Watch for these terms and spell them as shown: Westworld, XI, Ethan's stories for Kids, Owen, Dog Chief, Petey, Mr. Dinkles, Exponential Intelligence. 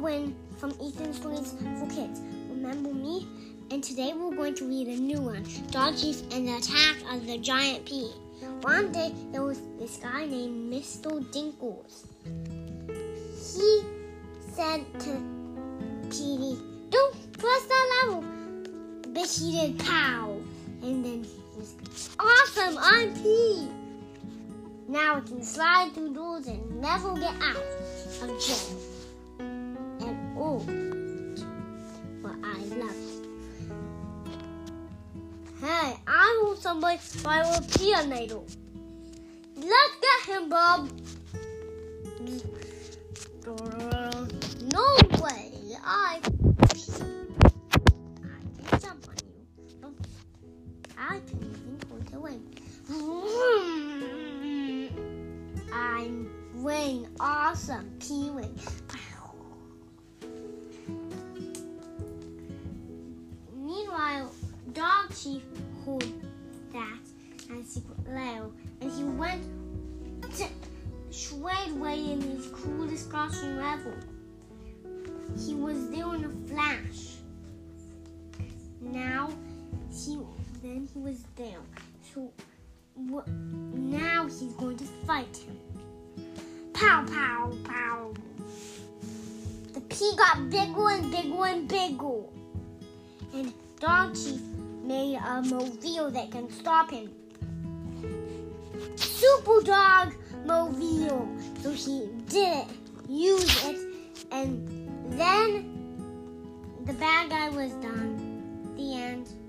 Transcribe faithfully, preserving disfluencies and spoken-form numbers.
Owen from Ethan's Stories for Kids. Remember me? And today we're going to read a new one, Dog Chief and the Attack of the Giant Pea. One day there was this guy named Mister Dinkles. He said to Petey, "Don't cross that level." But he did pow. And then he was, "Awesome, I'm Petey. Now we can slide through doors and never get out of jail." And oh, but I love it. Hey, I want somebody by a piano. Let's get him, Bob. No way. I, I can jump on you. I can think on the wing. I'm winning. Awesome, Pee-wing. Meanwhile, Dog Chief heard that at a secret lair, and he went to straight away in his coolest costume ever. He was there in a flash. Now, he then he was there. So. Now he's going to fight him. Pow, pow, pow. The pea got bigger and bigger and bigger. And Dog Chief made a mobile that can stop him. Super Dog Mobile. So he did it, used it, and then the bad guy was done. The end.